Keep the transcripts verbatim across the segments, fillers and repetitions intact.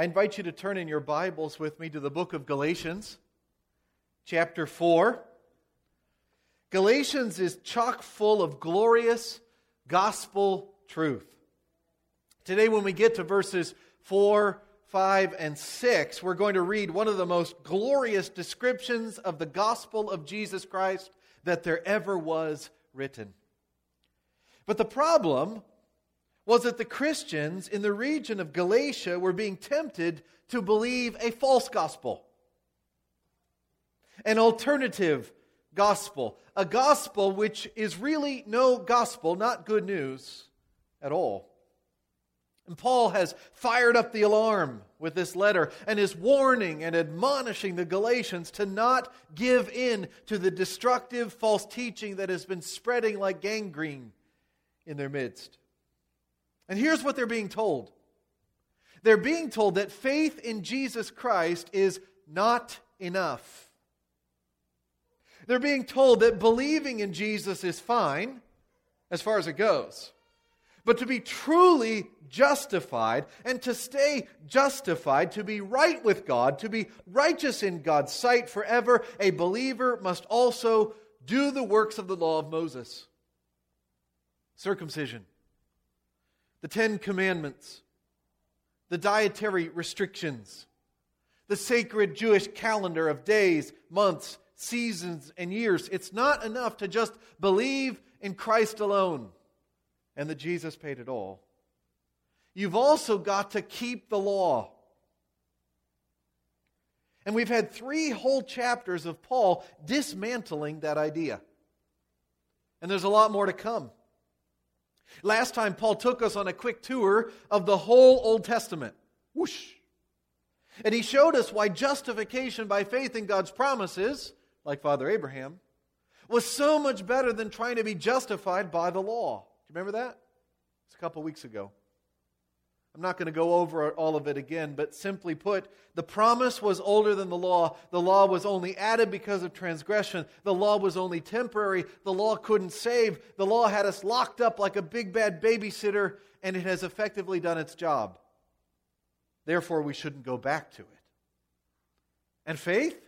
I invite you to turn in your Bibles with me to the book of Galatians, chapter four. Galatians is chock full of glorious gospel truth. Today when we get to verses four, five, and six, we're going to read one of the most glorious descriptions of the gospel of Jesus Christ that there ever was written. But the problem was that the Christians in the region of Galatia were being tempted to believe a false gospel, an alternative gospel, a gospel which is really no gospel, not good news at all. And Paul has fired up the alarm with this letter and is warning and admonishing the Galatians to not give in to the destructive false teaching that has been spreading like gangrene in their midst. And here's what they're being told. They're being told that faith in Jesus Christ is not enough. They're being told that believing in Jesus is fine, as far as it goes. But to be truly justified and to stay justified, to be right with God, to be righteous in God's sight forever, a believer must also do the works of the law of Moses. Circumcision, the Ten Commandments, the dietary restrictions, the sacred Jewish calendar of days, months, seasons, and years. It's not enough to just believe in Christ alone and that Jesus paid it all. You've also got to keep the law. And we've had three whole chapters of Paul dismantling that idea. And there's a lot more to come. Last time, Paul took us on a quick tour of the whole Old Testament. Whoosh! And he showed us why justification by faith in God's promises, like Father Abraham, was so much better than trying to be justified by the law. Do you remember that? It's a couple weeks ago. I'm not going to go over all of it again, but simply put, the promise was older than the law. The law was only added because of transgression. The law was only temporary. The law couldn't save. The law had us locked up like a big bad babysitter, and it has effectively done its job. Therefore, we shouldn't go back to it. And faith?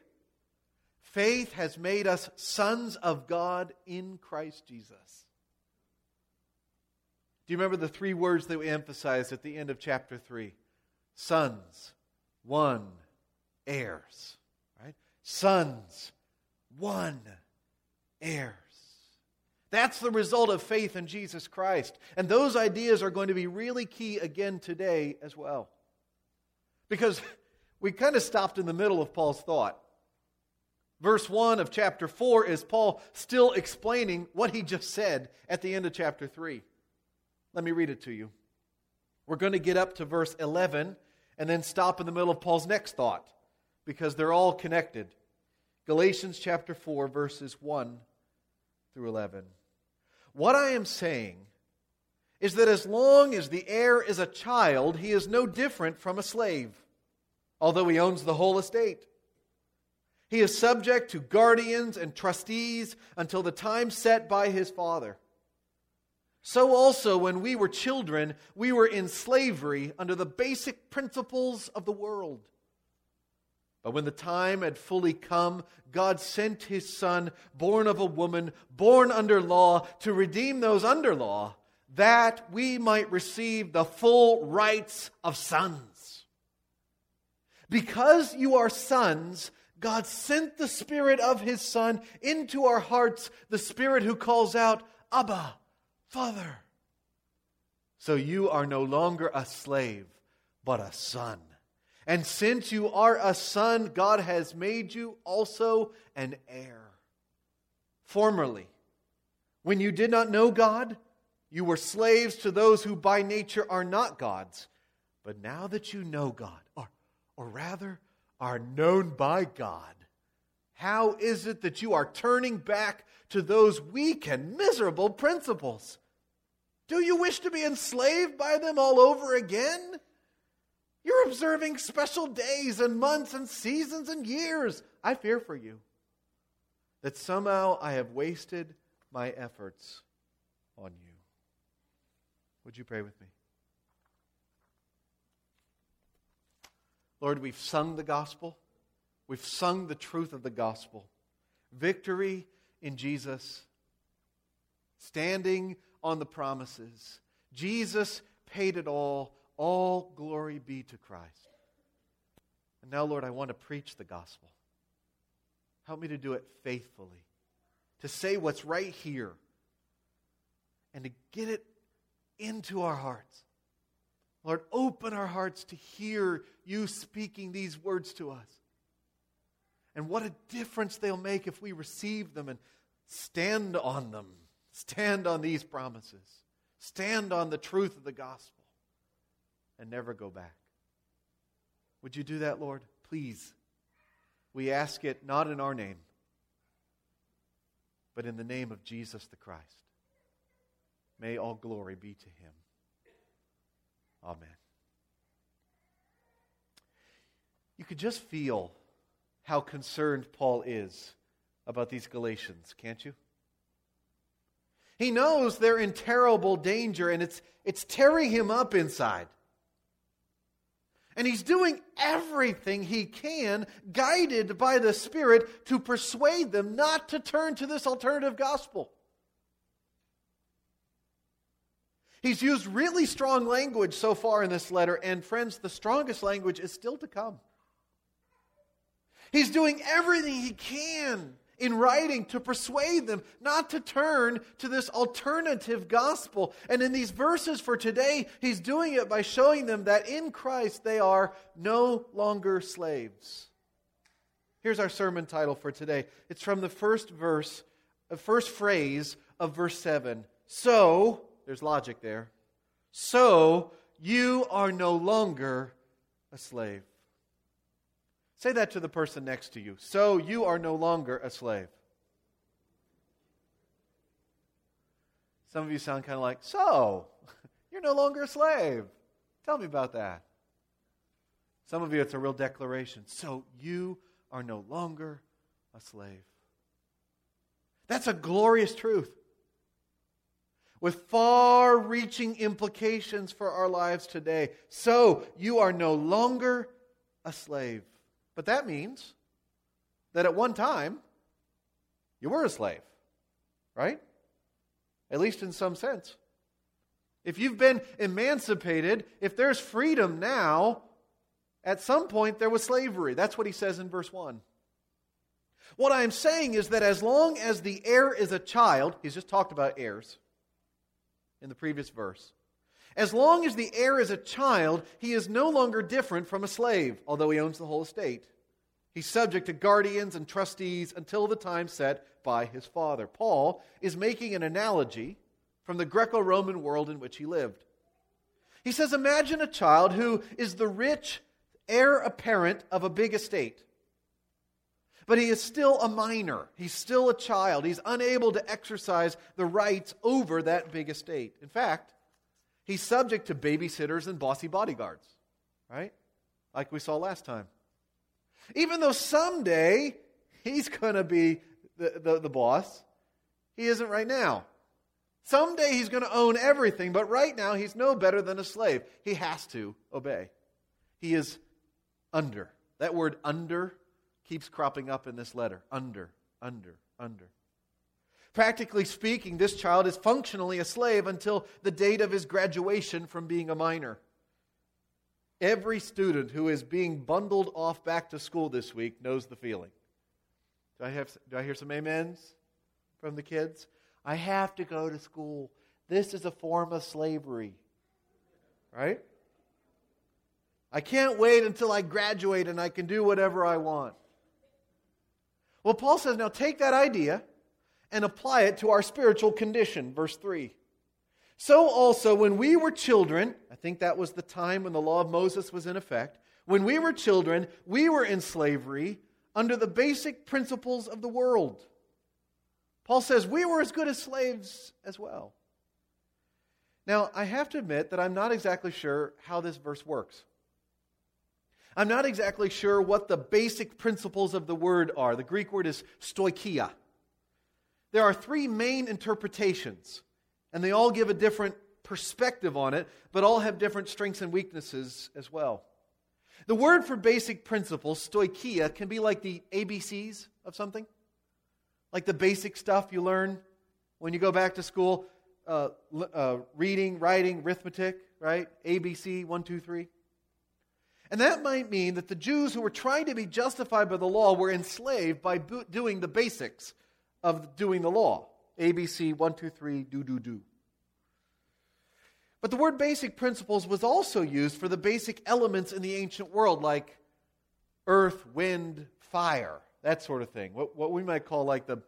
Faith has made us sons of God in Christ Jesus. Do you remember the three words that we emphasized at the end of chapter three? Sons, one, heirs. Right? Sons, one, heirs. That's the result of faith in Jesus Christ. And those ideas are going to be really key again today as well. Because we kind of stopped in the middle of Paul's thought. Verse one of chapter four is Paul still explaining what he just said at the end of chapter three. Let me read it to you. We're going to get up to verse eleven and then stop in the middle of Paul's next thought because they're all connected. Galatians chapter four, verses one through eleven. What I am saying is that as long as the heir is a child, he is no different from a slave, although he owns the whole estate. He is subject to guardians and trustees until the time set by his father. So also, when we were children, we were in slavery under the basic principles of the world. But when the time had fully come, God sent His Son, born of a woman, born under law, to redeem those under law, that we might receive the full rights of sons. Because you are sons, God sent the Spirit of His Son into our hearts, the Spirit who calls out, Abba, Father. So you are no longer a slave, but a son. And since you are a son, God has made you also an heir. Formerly, when you did not know God, you were slaves to those who by nature are not God's. But now that you know God, or, or rather are known by God, how is it that you are turning back to those weak and miserable principles? Do you wish to be enslaved by them all over again? You're observing special days and months and seasons and years. I fear for you that somehow I have wasted my efforts on you. Would you pray with me? Lord, we've sung the gospel. We've sung the truth of the gospel. Victory in Jesus. Standing on the promises. Jesus paid it all. All glory be to Christ. And now, Lord, I want to preach the gospel. Help me to do it faithfully. To say what's right here. And to get it into our hearts. Lord, open our hearts to hear you speaking these words to us. And what a difference they'll make if we receive them and stand on them. Stand on these promises. Stand on the truth of the gospel. And never go back. Would you do that, Lord? Please. We ask it not in our name, but in the name of Jesus the Christ. May all glory be to him. Amen. You could just feel how concerned Paul is about these Galatians, can't you? He knows they're in terrible danger, and it's it's tearing him up inside. And he's doing everything he can, guided by the Spirit, to persuade them not to turn to this alternative gospel. He's used really strong language so far in this letter, and friends, the strongest language is still to come. He's doing everything he can in writing to persuade them not to turn to this alternative gospel. And in these verses for today, he's doing it by showing them that in Christ they are no longer slaves. Here's our sermon title for today. It's from the first verse, the first phrase of verse seven. So... there's logic there. So, you are no longer a slave. Say that to the person next to you. So, you are no longer a slave. Some of you sound kind of like, so, you're no longer a slave. Tell me about that. Some of you, it's a real declaration. So, you are no longer a slave. That's a glorious truth, with far-reaching implications for our lives today. So, you are no longer a slave. But that means that at one time, you were a slave, right? At least in some sense. If you've been emancipated, if there's freedom now, at some point there was slavery. That's what he says in verse one. What I'm saying is that as long as the heir is a child, he's just talked about heirs, in the previous verse. As long as the heir is a child, he is no longer different from a slave, although he owns the whole estate. He's subject to guardians and trustees until the time set by his father. Paul is making an analogy from the Greco-Roman world in which he lived. He says, imagine a child who is the rich heir apparent of a big estate. But he is still a minor. He's still a child. He's unable to exercise the rights over that big estate. In fact, he's subject to babysitters and bossy bodyguards, right? Like we saw last time. Even though someday he's going to be the, the, the boss, he isn't right now. Someday he's going to own everything, but right now he's no better than a slave. He has to obey. He is under. That word under keeps cropping up in this letter. Under, under, under. Practically speaking, this child is functionally a slave until the date of his graduation from being a minor. Every student who is being bundled off back to school this week knows the feeling. Do I have? Do I hear some amens from the kids? I have to go to school. This is a form of slavery. Right? I can't wait until I graduate and I can do whatever I want. Well, Paul says, now take that idea and apply it to our spiritual condition, verse three. So also, when we were children, I think that was the time when the law of Moses was in effect, when we were children, we were in slavery under the basic principles of the world. Paul says, we were as good as slaves as well. Now, I have to admit that I'm not exactly sure how this verse works. I'm not exactly sure what the basic principles of the word are. The Greek word is stoicheia. There are three main interpretations, and they all give a different perspective on it, but all have different strengths and weaknesses as well. The word for basic principles, stoicheia, can be like the A B Cs of something. Like the basic stuff you learn when you go back to school. Uh, uh, reading, writing, arithmetic, right? A B C, one, two, three. And that might mean that the Jews who were trying to be justified by the law were enslaved by bo- doing the basics of doing the law. A B C, one, two, three, do, do, do. But the word basic principles was also used for the basic elements in the ancient world, like earth, wind, fire, that sort of thing. What, what we might call like the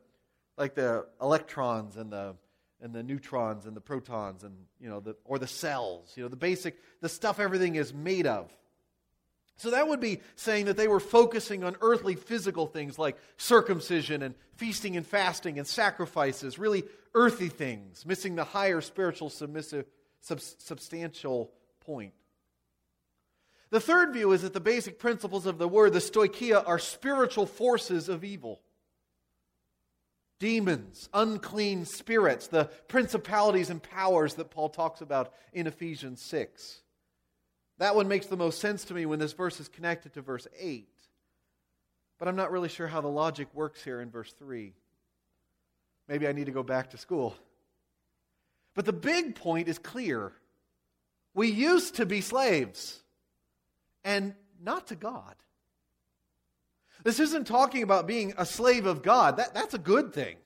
like the electrons and the and the neutrons and the protons and, you know, the, or the cells, you know, the basic, the stuff everything is made of. So that would be saying that they were focusing on earthly physical things like circumcision and feasting and fasting and sacrifices, really earthy things, missing the higher spiritual submissive, sub, substantial point. The third view is that the basic principles of the word, the stoicheia, are spiritual forces of evil. Demons, unclean spirits, the principalities and powers that Paul talks about in Ephesians six. That one makes the most sense to me when this verse is connected to verse eight. But I'm not really sure how the logic works here in verse three. Maybe I need to go back to school. But the big point is clear. We used to be slaves, and not to God. This isn't talking about being a slave of God. That, that's a good thing.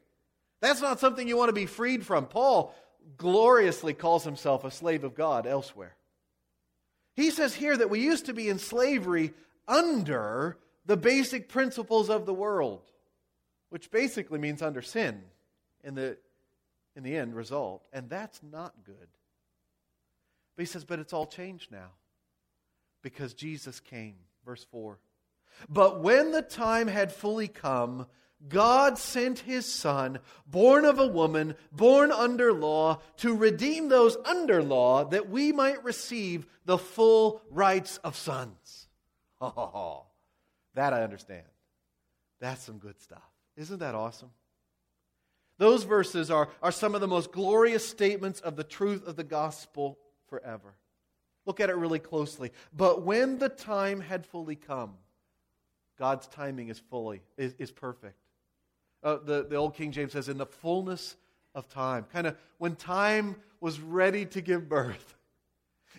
That's not something you want to be freed from. Paul gloriously calls himself a slave of God elsewhere. He says here that we used to be in slavery under the basic principles of the world, which basically means under sin in the, in the end result. And that's not good. But he says, but it's all changed now because Jesus came. Verse four. But when the time had fully come, God sent His Son, born of a woman, born under law, to redeem those under law that we might receive the full rights of sons. Oh, that I understand. That's some good stuff. Isn't that awesome? Those verses are, are some of the most glorious statements of the truth of the gospel forever. Look at it really closely. But when the time had fully come, God's timing is fully, is, is perfect. Uh, the, the old King James says, in the fullness of time. Kind of when time was ready to give birth.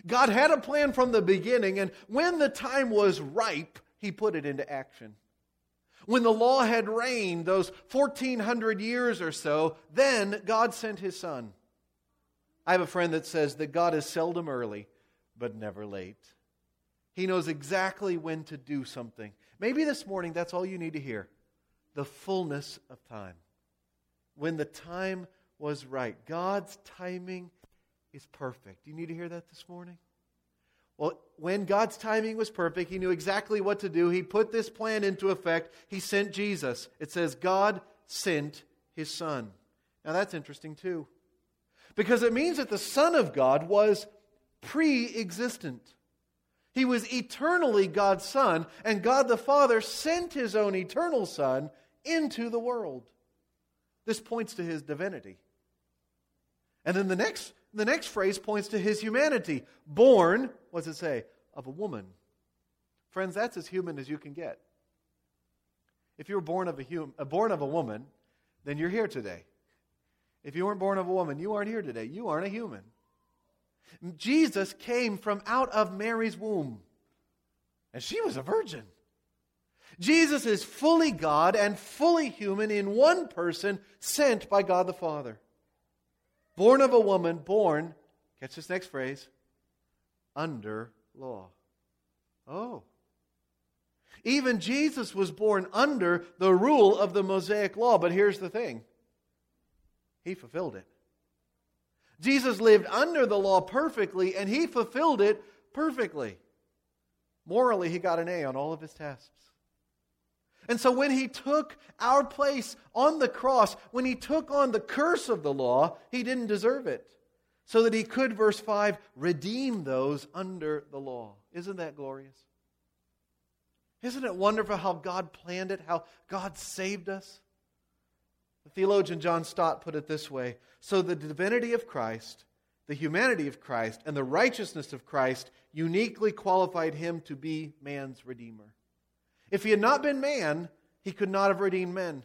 God had a plan from the beginning, and when the time was ripe, He put it into action. When the law had reigned, those fourteen hundred years or so, then God sent His Son. I have a friend that says that God is seldom early, but never late. He knows exactly when to do something. Maybe this morning that's all you need to hear. The fullness of time. When the time was right. God's timing is perfect. Do you need to hear that this morning? Well, when God's timing was perfect, He knew exactly what to do. He put this plan into effect. He sent Jesus. It says God sent His Son. Now that's interesting too. Because it means that the Son of God was pre-existent. He was eternally God's Son, and God the Father sent His own eternal Son into the world. This points to His divinity. And then the next, the next phrase points to His humanity. Born, what does it say? Of a woman. Friends, that's as human as you can get. If you were born of a hum, born of a woman, then you're here today. If you weren't born of a woman, you aren't here today. You aren't a human. Jesus came from out of Mary's womb, and she was a virgin. Jesus is fully God and fully human in one person, sent by God the Father. Born of a woman, born, catch this next phrase, under law. Oh. Even Jesus was born under the rule of the Mosaic law, but here's the thing. He fulfilled it. Jesus lived under the law perfectly, and He fulfilled it perfectly. Morally, He got an A on all of His tests. And so when He took our place on the cross, when He took on the curse of the law, He didn't deserve it. So that He could, verse five, redeem those under the law. Isn't that glorious? Isn't it wonderful how God planned it, how God saved us? The theologian John Stott put it this way. So the divinity of Christ, the humanity of Christ and the righteousness of Christ uniquely qualified him to be man's redeemer. If he had not been man, he could not have redeemed men.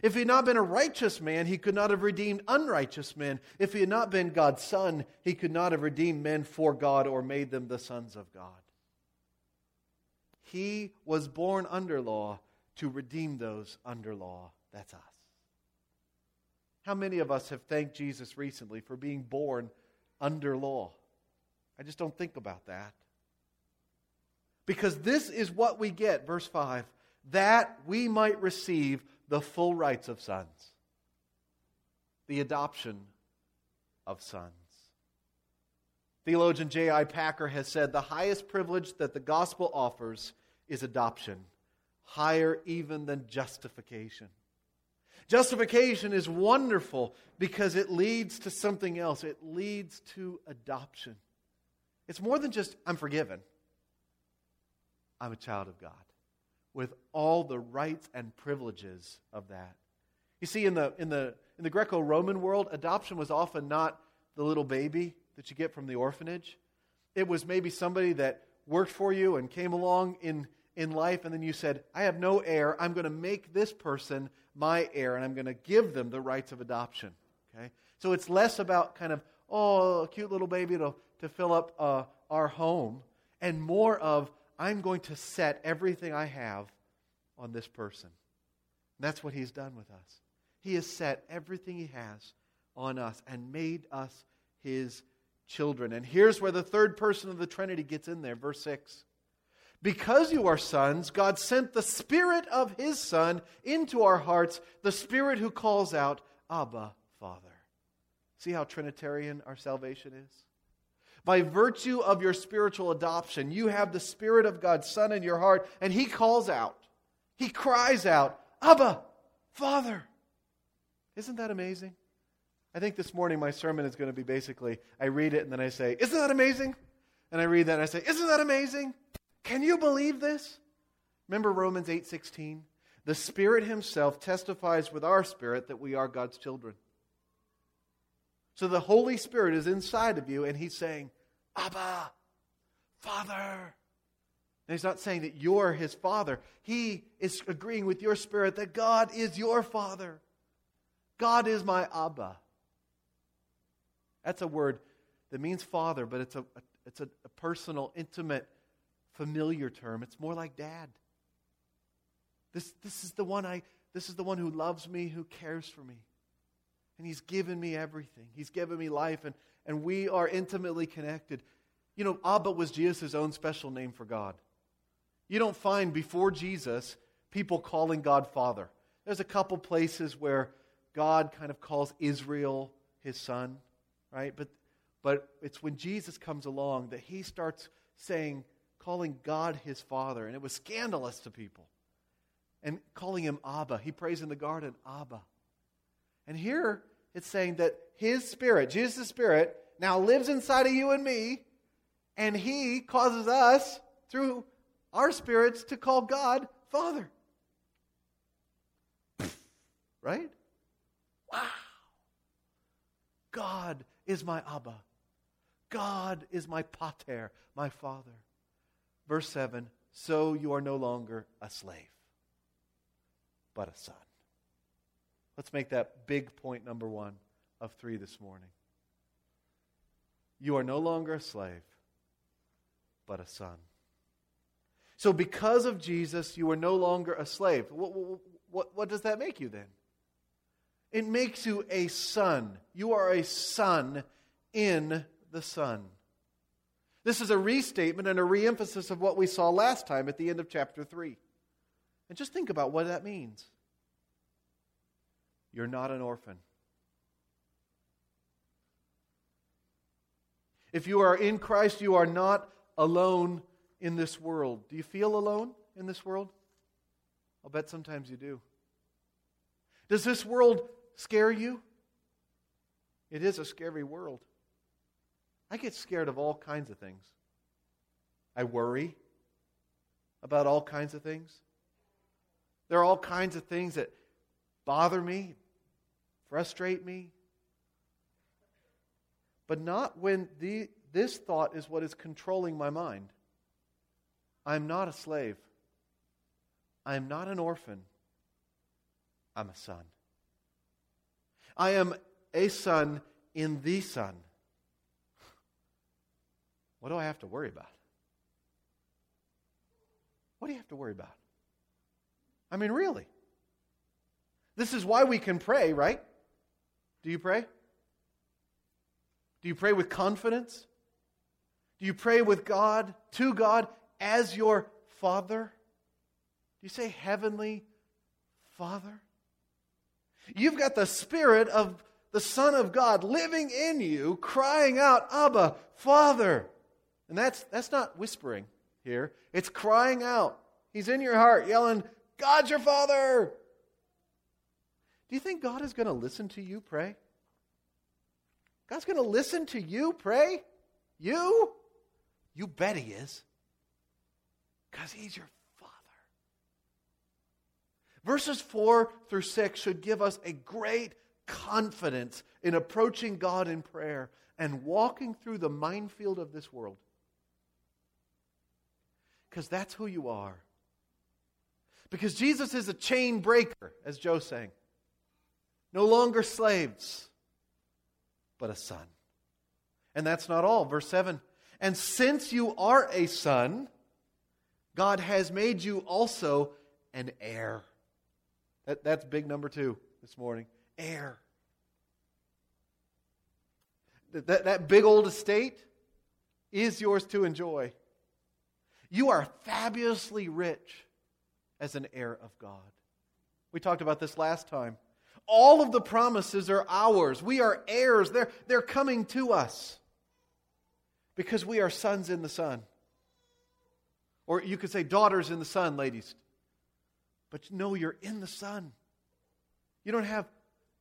If he had not been a righteous man, he could not have redeemed unrighteous men. If he had not been God's son, he could not have redeemed men for God or made them the sons of God. He was born under law to redeem those under law. That's us. How many of us have thanked Jesus recently for being born under law? I just don't think about that. Because this is what we get, verse five, that we might receive the full rights of sons, the adoption of sons. Theologian J I Packer has said, the highest privilege that the gospel offers is adoption, higher even than justification. Justification is wonderful because it leads to something else. It leads to adoption. It's more than just, I'm forgiven. I'm a child of God, with all the rights and privileges of that. You see, in the in the in the Greco-Roman world, adoption was often not the little baby that you get from the orphanage. It was maybe somebody that worked for you and came along in, in life, and then you said, I have no heir, I'm going to make this person my heir, and I'm going to give them the rights of adoption. Okay, so it's less about kind of, oh, a cute little baby to, to fill up uh, our home, and more of, I'm going to set everything I have on this person. And that's what he's done with us. He has set everything he has on us and made us his children. And here's where the third person of the Trinity gets in there, verse six. Because you are sons, God sent the Spirit of his Son into our hearts, the Spirit who calls out, Abba, Father. See how Trinitarian our salvation is? By virtue of your spiritual adoption, you have the Spirit of God's Son in your heart, and He calls out. He cries out, Abba, Father. Isn't that amazing? I think this morning my sermon is going to be basically, I read it and then I say, isn't that amazing? And I read that and I say, isn't that amazing? Can you believe this? Remember Romans eight sixteen? The Spirit Himself testifies with our spirit that we are God's children. So the Holy Spirit is inside of you, and He's saying, Abba, Father. And He's not saying that you're His Father. He is agreeing with your spirit that God is your Father. God is my Abba. That's a word that means Father, but it's a, a it's a, a personal, intimate, familiar term. It's more like Dad. This this is the one I this is the one who loves me, who cares for me. And He's given me everything. He's given me life, and, and we are intimately connected. You know, Abba was Jesus' own special name for God. You don't find before Jesus people calling God Father. There's a couple places where God kind of calls Israel His son, right? But but it's when Jesus comes along that He starts saying, calling God His Father, and it was scandalous to people. And calling Him Abba. He prays in the garden, Abba. And here, it's saying that His Spirit, Jesus' Spirit, now lives inside of you and me, and He causes us, through our spirits, to call God Father. Right? Wow! God is my Abba. God is my Pater, my Father. Verse seven, so you are no longer a slave, but a son. Let's make that big point number one of three this morning. You are no longer a slave, but a son. So because of Jesus, you are no longer a slave. What, what, what does that make you then? It makes you a son. You are a son in the Son. This is a restatement and a reemphasis of what we saw last time at the end of chapter three. And just think about what that means. You're not an orphan. If you are in Christ, you are not alone in this world. Do you feel alone in this world? I'll bet sometimes you do. Does this world scare you? It is a scary world. I get scared of all kinds of things. I worry about all kinds of things. There are all kinds of things that bother me, frustrate me. but not when the, this thought is what is controlling my mind. I'm not a slave. I'm not an orphan. I'm a son. I am a son in the Son. What do I have to worry about? What do you have to worry about? I mean, really. This is why we can pray, right? Do you pray? Do you pray with confidence? Do you pray with God, to God, as your Father? Do you say, Heavenly Father? You've got the Spirit of the Son of God living in you, crying out, Abba, Father. And that's that's not whispering here. It's crying out. He's in your heart yelling, God's your Father. Do you think God is going to listen to you pray? God's going to listen to you pray? You? You bet He is. Because He's your Father. Verses four through six should give us a great confidence in approaching God in prayer and walking through the minefield of this world. Because that's who you are. Because Jesus is a chain breaker, as Joe sang. No longer slaves, but a son. And that's not all. Verse seven. And since you are a son, God has made you also an heir. That, that's big number two this morning. Heir. That, that big old estate is yours to enjoy. You are fabulously rich as an heir of God. We talked about this last time. All of the promises are ours. We are heirs. They're, they're coming to us because we are sons in the Son. Or you could say daughters in the Son, ladies. But no, you're in the Son. You don't have,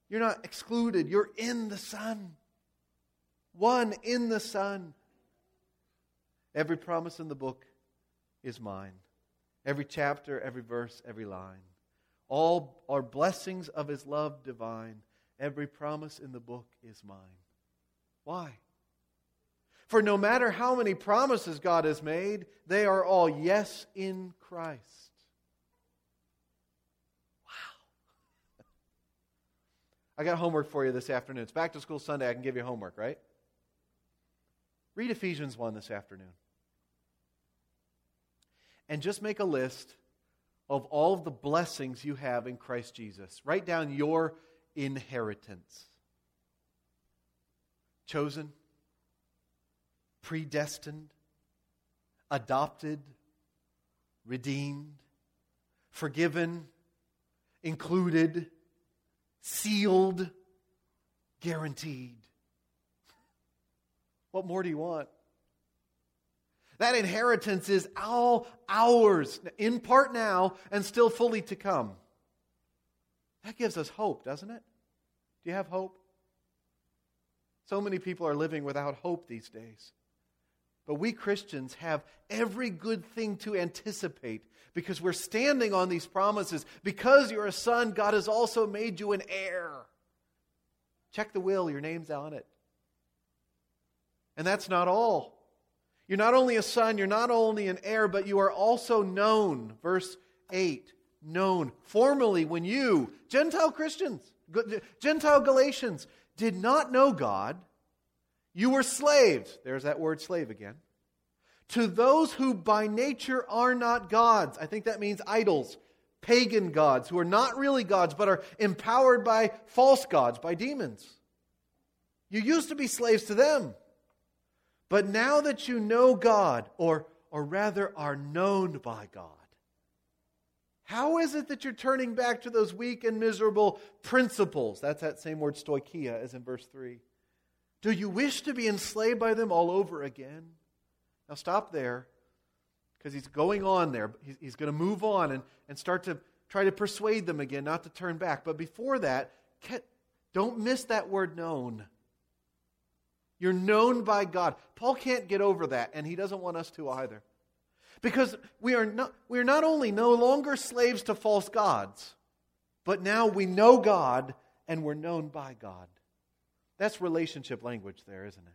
you're not excluded. You're in the Son. One in the Son. Every promise in the book is mine. Every chapter, every verse, every line. All are blessings of His love divine. Every promise in the book is mine. Why? For no matter how many promises God has made, they are all yes in Christ. Wow. I got homework for you this afternoon. It's back to school Sunday. I can give you homework, right? Read Ephesians one this afternoon. And just make a list of all of the blessings you have in Christ Jesus. Write down your inheritance. Chosen, predestined, adopted, redeemed, forgiven, included, sealed, guaranteed. What more do you want? That inheritance is all ours, in part now and still fully to come. That gives us hope, doesn't it? Do you have hope? So many people are living without hope these days. But we Christians have every good thing to anticipate because we're standing on these promises. Because you're a son, God has also made you an heir. Check the will, your name's on it. And that's not all. You're not only a son, you're not only an heir, but you are also known. Verse eight, known. Formerly when you, Gentile Christians, Gentile Galatians, did not know God, you were slaves. There's that word slave again. To those who by nature are not gods. I think that means idols, pagan gods, who are not really gods, but are empowered by false gods, by demons. You used to be slaves to them. But now that you know God, or, or rather are known by God, how is it that you're turning back to those weak and miserable principles? That's that same word stoicheia as in verse three. Do you wish to be enslaved by them all over again? Now stop there, because he's going on there. He's, he's going to move on and, and start to try to persuade them again not to turn back. But before that, don't miss that word known. You're known by God. Paul can't get over that, and he doesn't want us to either. Because we are not, we are not only no longer slaves to false gods, but now we know God and we're known by God. That's relationship language there, isn't it?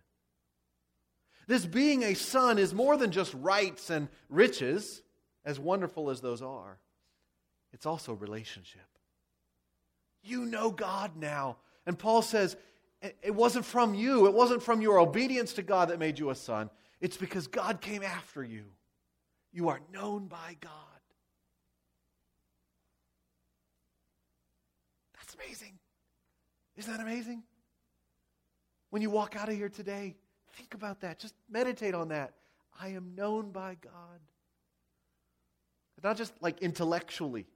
This being a son is more than just rights and riches, as wonderful as those are. It's also relationship. You know God now. And Paul says, it wasn't from you. It wasn't from your obedience to God that made you a son. It's because God came after you. You are known by God. That's amazing. Isn't that amazing? When you walk out of here today, think about that. Just meditate on that. I am known by God. It's not just like intellectually.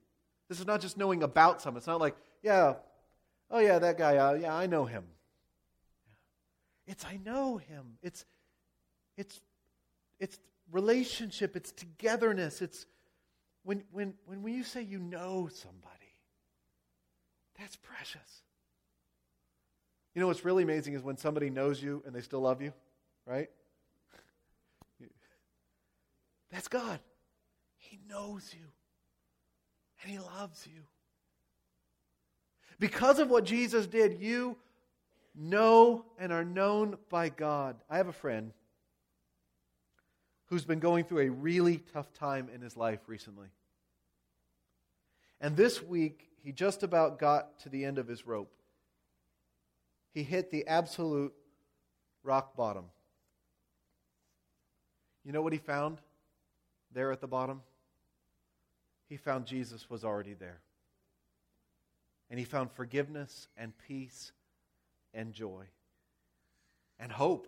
This is not just knowing about someone. It's not like, yeah, oh yeah, that guy, uh, yeah, I know him. It's I know him. It's it's it's relationship. It's togetherness. It's when when when you say you know somebody, that's precious. You know what's really amazing is when somebody knows you and they still love you, right? That's God. He knows you. And He loves you. Because of what Jesus did, you know and are known by God. I have a friend who's been going through a really tough time in his life recently. And this week, he just about got to the end of his rope. He hit the absolute rock bottom. You know what he found there at the bottom? He found Jesus was already there. And he found forgiveness and peace and joy and hope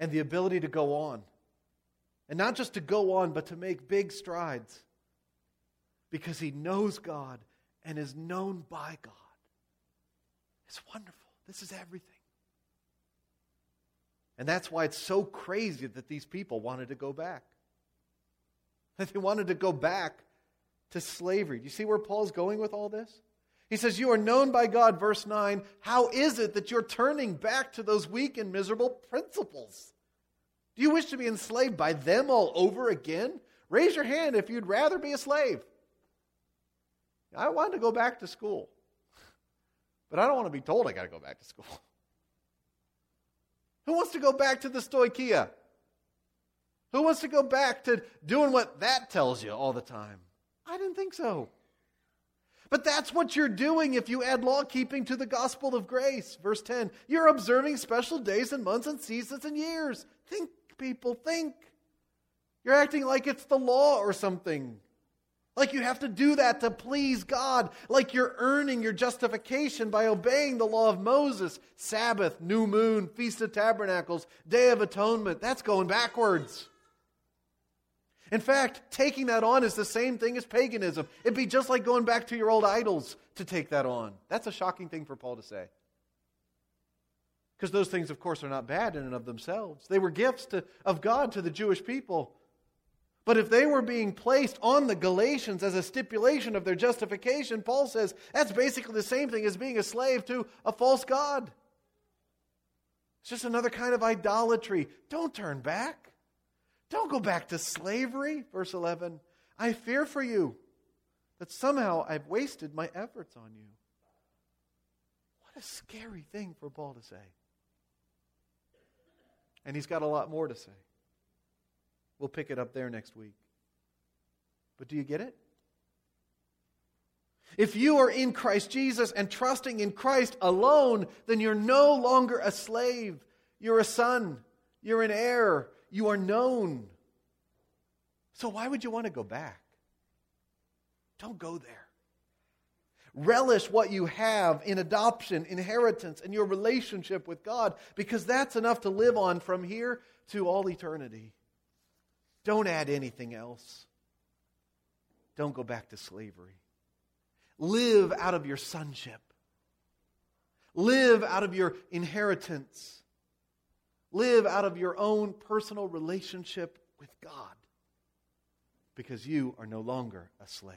and the ability to go on. And not just to go on, but to make big strides because he knows God and is known by God. It's wonderful. This is everything. And that's why it's so crazy that these people wanted to go back. That they wanted to go back to slavery. Do you see where Paul's going with all this? He says, you are known by God, verse nine. How is it that you're turning back to those weak and miserable principles? Do you wish to be enslaved by them all over again? Raise your hand if you'd rather be a slave. I wanted to go back to school. But I don't want to be told I got to go back to school. Who wants to go back to the stoicheia? Who wants to go back to doing what that tells you all the time? I didn't think so. But that's what you're doing if you add law-keeping to the gospel of grace. Verse ten, you're observing special days and months and seasons and years. Think, people, think. You're acting like it's the law or something. Like you have to do that to please God. Like you're earning your justification by obeying the law of Moses. Sabbath, new moon, Feast of Tabernacles, Day of Atonement. That's going backwards. In fact, taking that on is the same thing as paganism. It'd be just like going back to your old idols to take that on. That's a shocking thing for Paul to say. Because those things, of course, are not bad in and of themselves. They were gifts to, of God to the Jewish people. But if they were being placed on the Galatians as a stipulation of their justification, Paul says that's basically the same thing as being a slave to a false god. It's just another kind of idolatry. Don't turn back. Don't go back to slavery. Verse eleven, I fear for you that somehow I've wasted my efforts on you. What a scary thing for Paul to say. And he's got a lot more to say. We'll pick it up there next week. But do you get it? If you are in Christ Jesus and trusting in Christ alone, then you're no longer a slave. You're a son. You're an heir. You are known. So why would you want to go back? Don't go there. Relish what you have in adoption, inheritance, and your relationship with God, because that's enough to live on from here to all eternity. Don't add anything else. Don't go back to slavery. Live out of your sonship. Live out of your inheritance. Live out of your own personal relationship with God. Because you are no longer a slave.